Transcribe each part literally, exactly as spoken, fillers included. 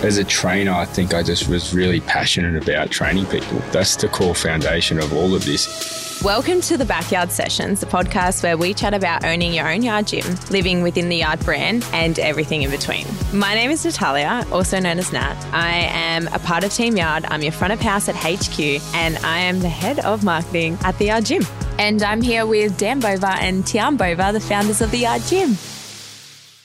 As a trainer, I think I just was really passionate about training people. That's the core foundation of all of this. Welcome to the Backyard Sessions, the podcast where we chat about owning your own yard gym, living within the yard brand, and everything in between. My name is Natalia, also known as Nat. I am a part of Team Yard. I'm your front of house at H Q, and I am the head of marketing at the Yard Gym. And I'm here with Dan Bova and Tian Bova, the founders of the Yard Gym.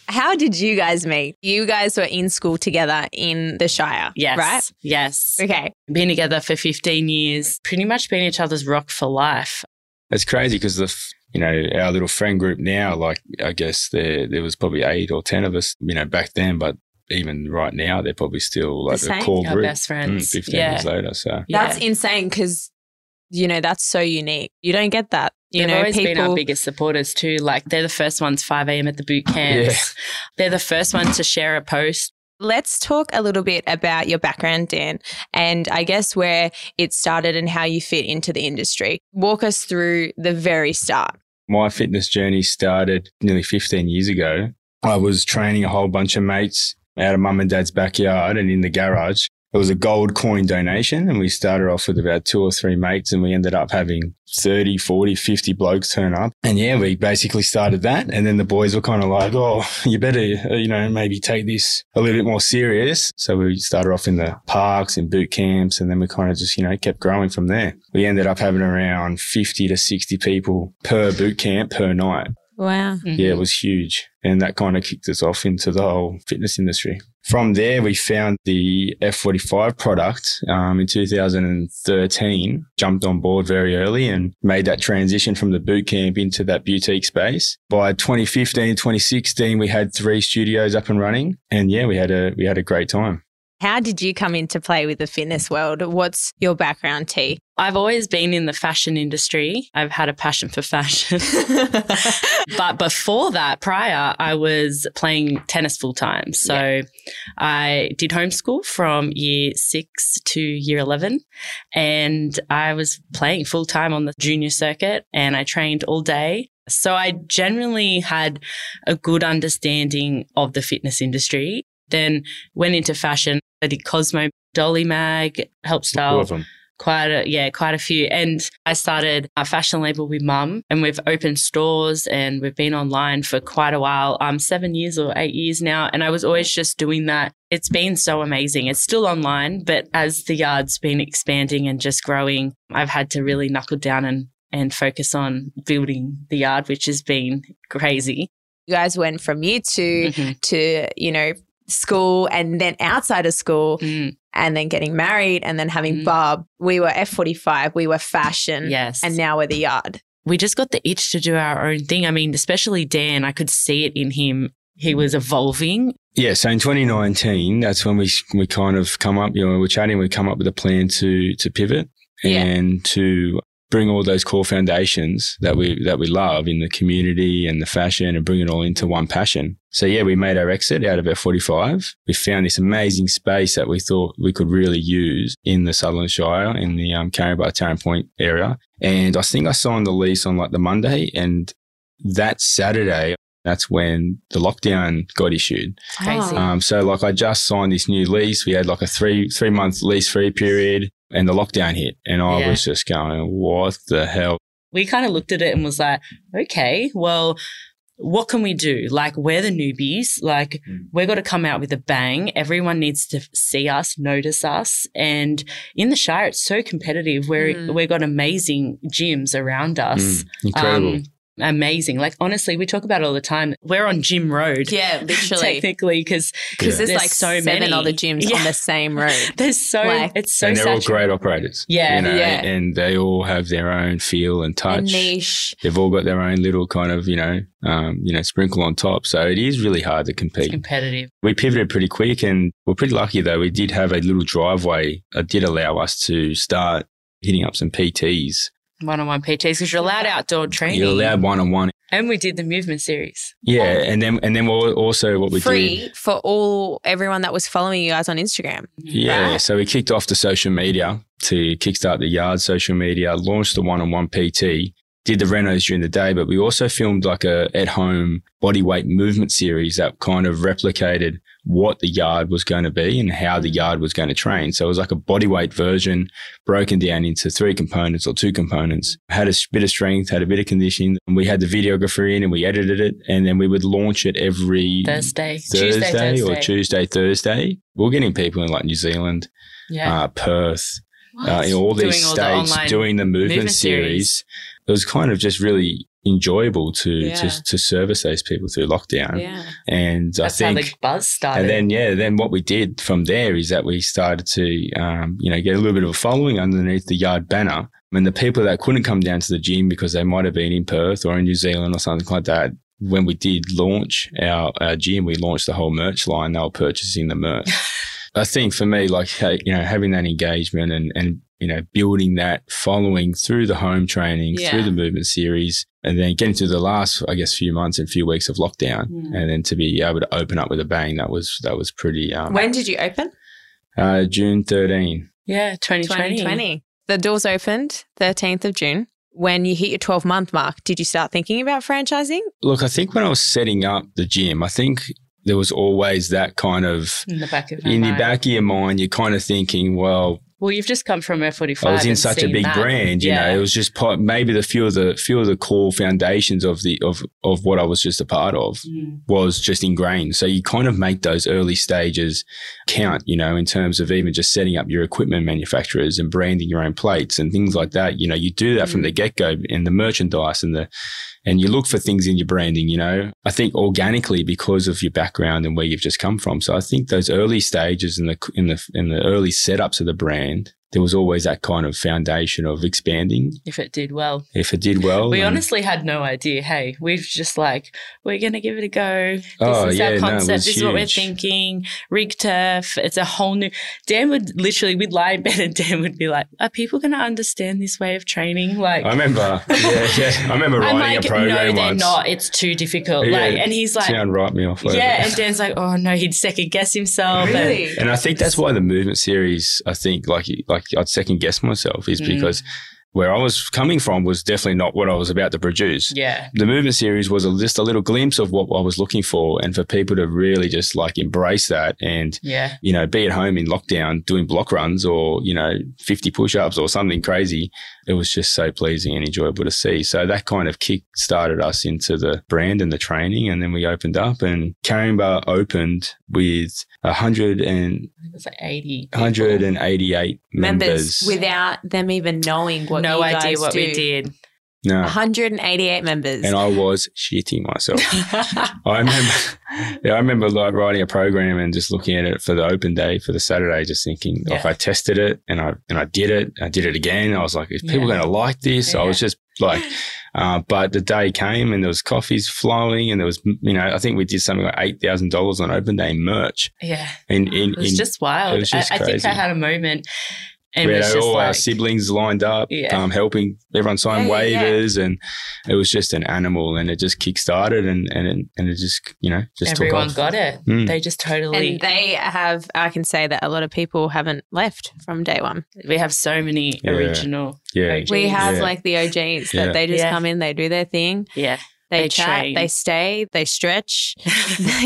How did you guys meet? You guys were in school together in the Shire, yes, right? Yes. Okay. Been together for fifteen years, pretty much been each other's rock for life. It's crazy because, the you know, our little friend group now, like I guess there there was probably eight or ten of us, you know, back then, but even right now, they're probably still like the, the same, core our group. Best friends. Mm, fifteen yeah. years later, so. Yeah. That's insane because, you know, that's so unique. You don't get that. You They've know, always people... been our biggest supporters too. Like they're the first ones, five a.m. at the boot camps. Yeah. They're the first ones to share a post. Let's talk a little bit about your background, Dan, and I guess where it started and how you fit into the industry. Walk us through the very start. My fitness journey started nearly fifteen years ago. I was training a whole bunch of mates out of mum and dad's backyard and in the garage. It was a gold coin donation and we started off with about two or three mates and we ended up having thirty, forty, fifty blokes turn up. And yeah, we basically started that. And then the boys were kind of like, oh, you better, you know, maybe take this a little bit more serious. So we started off in the parks and boot camps and then we kind of just, you know, kept growing from there. We ended up having around fifty to sixty people per boot camp per night. Wow. Mm-hmm. Yeah, it was huge. And that kind of kicked us off into the whole fitness industry. From there, we found the F forty-five product um, in two thousand thirteen, jumped on board very early and made that transition from the boot camp into that boutique space. By twenty fifteen, twenty sixteen, we had three studios up and running. And yeah, we had a we had a great time. How did you come into play with the fitness world? What's your background, T? I've always been in the fashion industry. I've had a passion for fashion. But before that, prior, I was playing tennis full time. So yeah. I did homeschool from year six to year eleven. And I was playing full time on the junior circuit and I trained all day. So I generally had a good understanding of the fitness industry. Then went into fashion. I did Cosmo, Dolly Mag, Help Style. Love them. Quite a, yeah, quite a few. And I started a fashion label with mum and we've opened stores and we've been online for quite a while, um, seven years or eight years now. And I was always just doing that. It's been so amazing. It's still online, but as the yard's been expanding and just growing, I've had to really knuckle down and, and focus on building the yard, which has been crazy. You guys went from year two mm-hmm. to, you know, school and then outside of school mm. and then getting married and then having mm. Bob. We were F forty-five, we were fashion, yes, and now we're the yard. We just got the itch to do our own thing. I mean, especially Dan, I could see it in him. He was evolving. Yeah, so in twenty nineteen, that's when we we kind of come up, you know, we're chatting, we come up with a plan to to pivot and yeah. to bring all those core foundations that we that we love in the community and the fashion and bring it all into one passion. So yeah, we made our exit out of F forty-five. We found this amazing space that we thought we could really use in the Sutherland Shire, in the um, Caringbah, Taren Point area. And I think I signed the lease on like the Monday, and that Saturday, that's when the lockdown got issued. Crazy. Um, so like I just signed this new lease. We had like a three three month lease free period. And the lockdown hit and I yeah. was just going, what the hell? We kind of looked at it and was like, okay, well, what can we do? Like, we're the newbies. Like, mm. we've got to come out with a bang. Everyone needs to see us, notice us. And in the Shire, it's so competitive. We're, mm. We've got amazing gyms around us. Mm. Incredible. Um, Amazing. Like, honestly, we talk about it all the time. We're on gym road. Yeah, literally. Technically, because yeah. there's, there's like so seven many other gyms yeah. on the same road. There's so, like, it's so And they're saturated. All great operators. Yeah. You know, yeah. And they all have their own feel and touch. And niche. They've all got their own little kind of, you know, um, you know, sprinkle on top. So it is really hard to compete. It's competitive. We pivoted pretty quick and we're pretty lucky though. We did have a little driveway that did allow us to start hitting up some P Ts. One-on-one P Ts because you're allowed outdoor training. You're allowed one-on-one. And we did the movement series. Yeah, and then and then we'll also what we Free did. Free for all, everyone that was following you guys on Instagram. Yeah, right. So we kicked off the social media to kickstart the yard social media, launched the one-on-one P T, did the renos during the day, but we also filmed like a at-home body weight movement series that kind of replicated what the yard was going to be and how the yard was going to train. So it was like a body weight version broken down into three components or two components. Had a bit of strength, had a bit of conditioning. And we had the videographer in and we edited it. And then we would launch it every Thursday, Thursday, Tuesday, Thursday. or Tuesday, Thursday. We're getting people in like New Zealand, yeah. uh, Perth, uh, in all these doing states all the doing the movement, movement series. series. It was kind of just really enjoyable to yeah. to, to service those people through lockdown. Yeah. And That's I think how the buzz started. And then yeah, then what we did from there is that we started to um, you know, get a little bit of a following underneath the yard banner. And the people that couldn't come down to the gym because they might have been in Perth or in New Zealand or something like that, when we did launch our, our gym, we launched the whole merch line. They were purchasing the merch. I think for me, like, you know, having that engagement and, and you know, building that following through the home training, yeah. through the movement series, and then getting through the last, I guess, few months and few weeks of lockdown, mm. and then to be able to open up with a bang, that was that was pretty. Um, when did you open? Uh, June thirteenth. Yeah, twenty twenty. twenty twenty. The doors opened thirteenth of June. When you hit your twelve-month mark, did you start thinking about franchising? Look, I think when I was setting up the gym, I think there was always that kind of in the back of, in your, back of your mind, you're kind of thinking, well, well, you've just come from F forty-five. I was in such a big that. brand, you yeah. know. It was just part, maybe the few of the few of the core foundations of the of of what I was just a part of mm. was just ingrained. So you kind of make those early stages count, you know, in terms of even just setting up your equipment manufacturers and branding your own plates and things like that. You know, you do that mm. from the get-go, and the merchandise and the and you look for things in your branding, you know. I think organically because of your background and where you've just come from. So I think those early stages in the in the in the early setups of the brand, there was always that kind of foundation of expanding. If it did well. If it did well. We honestly had no idea. Hey, we've just like, we're going to give it a go. This oh, is yeah, our concept. No, this huge. is what we're thinking. Rig turf. It's a whole new. Dan would literally, we'd lie in bed and Dan would be like, are people going to understand this way of training? Like, I remember. Yeah, yeah. I remember writing like, a program no, once. No, they're not. It's too difficult. Yeah, like, and he's like. Sound right me off. Over. Yeah. And Dan's like, oh, no, he'd second guess himself. Really? And, and I think that's why the movement series, I think, like, like, I'd second guess myself is because mm. where I was coming from was definitely not what I was about to produce. Yeah. The movement series was a, just a little glimpse of what I was looking for, and for people to really just like embrace that and, yeah. you know, be at home in lockdown doing block runs or, you know, fifty push-ups or something crazy. It was just so pleasing and enjoyable to see. So that kind of kick started us into the brand and the training, and then we opened up, and Caringbah opened with one hundred and, it was like eighty one hundred eighty-eight members. members without them even knowing what no you guys idea what do. we did. No. one hundred eighty-eight members. And I was shitting myself. I remember yeah, I remember like writing a program and just looking at it for the open day, for the Saturday, just thinking, yeah. like I tested it and I and I did it. I did it again. I was like, is people yeah. going to like this? Yeah. I was just like, uh, but the day came and there was coffees flowing and there was, you know, I think we did something like eight thousand dollars on open day merch. Yeah. And, and it was in, just wild. It was just I, crazy. I think I had a moment. And we had all like, our siblings lined up, yeah. um, helping everyone sign yeah, waivers, yeah. and it was just an animal, and it just kick-started, and and it, and it just, you know, just everyone took off. got it. Mm. They just totally. And they have, I can say that a lot of people haven't left from day one. We have so many yeah. original. Yeah, O Gs. We have yeah. like the O Gs that yeah. they just yeah. come in, they do their thing. Yeah. They, they chat, train. they stay, they stretch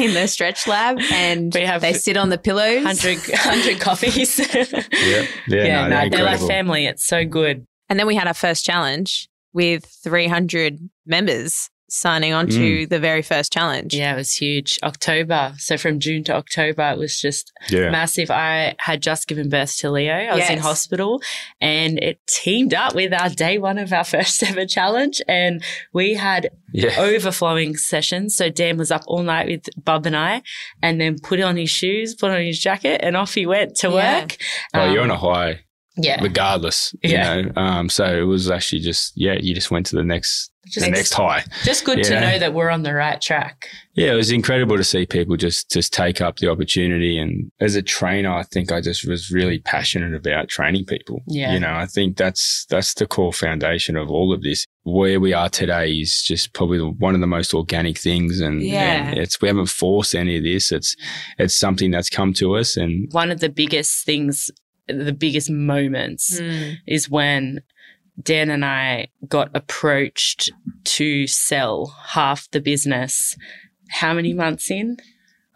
in the stretch lab, and they sit on the pillows. one hundred, one hundred coffees. yep. Yeah, yeah, no, no, they're, they're like family. It's so good. And then we had our first challenge with three hundred members signing on mm. to the very first challenge. Yeah, it was huge. October. So from June to October, it was just yeah. massive. I had just given birth to Leo. I yes. was in hospital, and it teamed up with our day one of our first ever challenge, and we had yeah. overflowing sessions. So Dan was up all night with Bub and I, and then put on his shoes, put on his jacket, and off he went to yeah. work. Oh, um, you're on a high. Yeah. Regardless, you yeah. know. Um, so it was actually just, yeah, you just went to the next just the next high. Just good to know? know that we're on the right track. Yeah, it was incredible to see people just just take up the opportunity. And as a trainer, I think I just was really passionate about training people. Yeah. You know, I think that's that's the core foundation of all of this. Where we are today is just probably one of the most organic things, and, yeah. and it's we haven't forced any of this. It's it's something that's come to us, and one of the biggest things the biggest moments mm. is when Dan and I got approached to sell half the business. How many months in?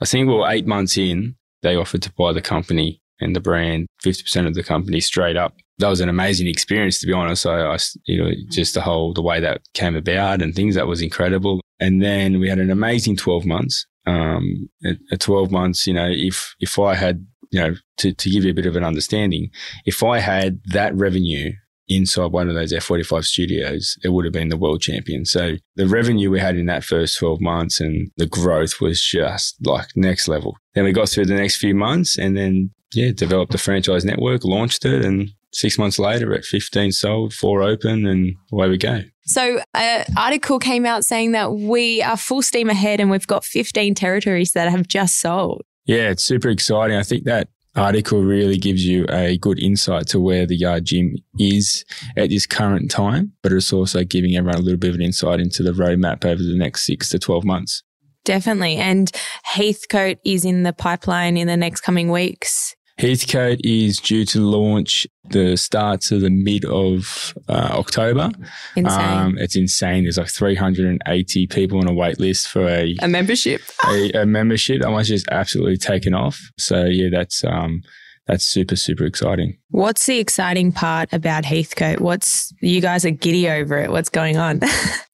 I think we were eight months in. They offered to buy the company and the brand, fifty percent of the company straight up. That was an amazing experience, to be honest. I, I, you know, just the whole, the way that came about and things, that was incredible. And then we had an amazing twelve months. Um, at, at twelve months, you know, if, if I had, you know, to, to give you a bit of an understanding, if I had that revenue inside one of those F forty-five studios, it would have been the world champion. So the revenue we had in that first twelve months and the growth was just like next level. Then we got through the next few months and then, yeah, developed the franchise network, launched it, and six months later at fifteen sold, four open, and away we go. So an article came out saying that we are full steam ahead and we've got fifteen territories that have just sold. Yeah, it's super exciting. I think that article really gives you a good insight to where the Yard Gym is at this current time, but it's also giving everyone a little bit of an insight into the roadmap over the next six to twelve months. Definitely. And Heathcote is in the pipeline in the next coming weeks. Heathcote is due to launch the start to the mid of uh, October. Insane. Um, it's insane. There's like three hundred eighty people on a wait list for a, a membership. a, a membership. That one's just absolutely taken off. So, yeah, that's um, that's super, super exciting. What's the exciting part about Heathcote? What's you guys are giddy over it. What's going on?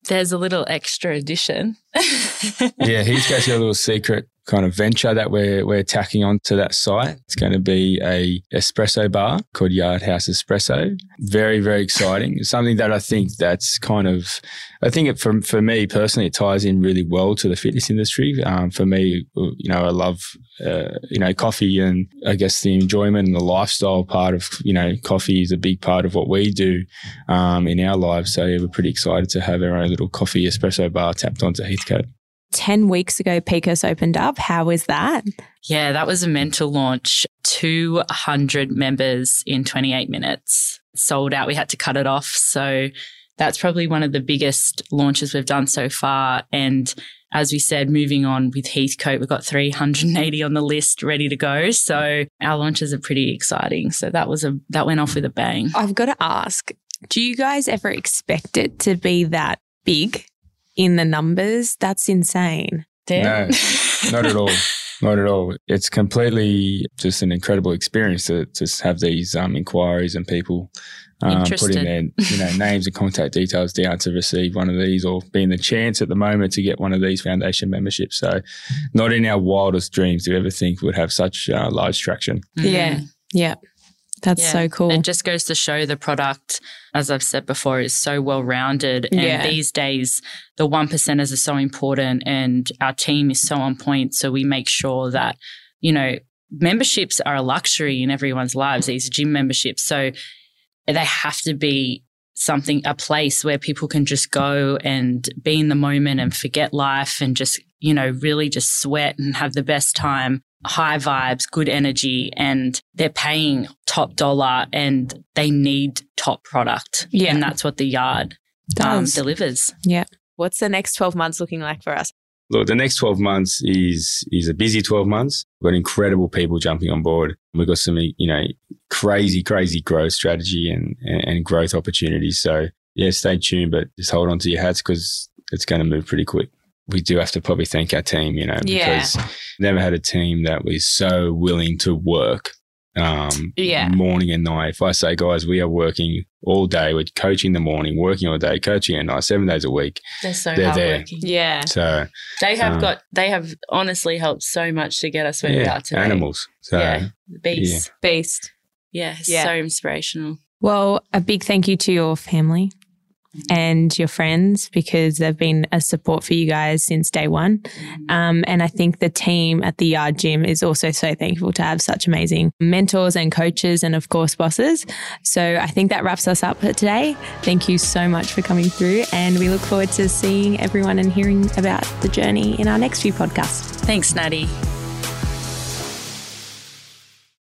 There's a little extra addition. Yeah, Heathcote's got a little secret kind of venture that we're we're tacking onto that site. It's going to be a espresso bar called Yard House Espresso. Very, very exciting. It's something that I think that's kind of, I think it, for, for me personally, it ties in really well to the fitness industry. Um, for me, you know, I love, uh, you know, coffee, and I guess the enjoyment and the lifestyle part of, you know, coffee is a big part of what we do um, in our lives. So yeah, we're pretty excited to have our own little coffee espresso bar tapped onto Heathcote. ten weeks ago, P C O S opened up. How was that? Yeah, that was a mental launch. two hundred members in twenty-eight minutes. Sold out. We had to cut it off. So that's probably one of the biggest launches we've done so far. And as we said, moving on with Heathcote, we've got three hundred eighty on the list ready to go. So our launches are pretty exciting. So that was a that went off with a bang. I've got to ask, do you guys ever expect it to be that big? In the numbers, that's insane. Damn. No, not at all. Not at all. It's completely just an incredible experience to just have these um, inquiries and people um, putting their you know, names and contact details down to receive one of these, or being the chance at the moment to get one of these foundation memberships. So not in our wildest dreams do we ever think we'd have such uh, large traction. Mm-hmm. Yeah. Yeah. That's yeah. so cool. It just goes to show the product, as I've said before, is so well-rounded. And yeah. these days, the one percenters are so important and our team is so on point. So we make sure that, you know, memberships are a luxury in everyone's lives, these gym memberships. So they have to be something, a place where people can just go and be in the moment and forget life and just, you know, really just sweat and have the best time. High vibes, good energy, and they're paying top dollar and they need top product. Yeah. And that's what the Yard um, delivers. Yeah. What's the next twelve months looking like for us? Look, the next twelve months is is a busy twelve months. We've got incredible people jumping on board. We've got some, you know, crazy, crazy growth strategy and, and, and growth opportunities. So, yeah, stay tuned, but just hold on to your hats because it's going to move pretty quick. We do have to probably thank our team, you know, because yeah. never had a team that was so willing to work um, yeah. morning and night. If I say, guys, we are working all day, we're coaching in the morning, working all day, coaching at night, seven days a week. They're so they're hardworking. There. Yeah. So they have um, got, they have honestly helped so much to get us where yeah, we are today. Animals. So, yeah. Beast. Yeah. Beast. Yeah, yeah. So inspirational. Well, a big thank you to your family and your friends, because they've been a support for you guys since day one. Um, and I think the team at the Yard Gym is also so thankful to have such amazing mentors and coaches and, of course, bosses. So I think that wraps us up for today. Thank you so much for coming through, and we look forward to seeing everyone and hearing about the journey in our next few podcasts. Thanks, Natty.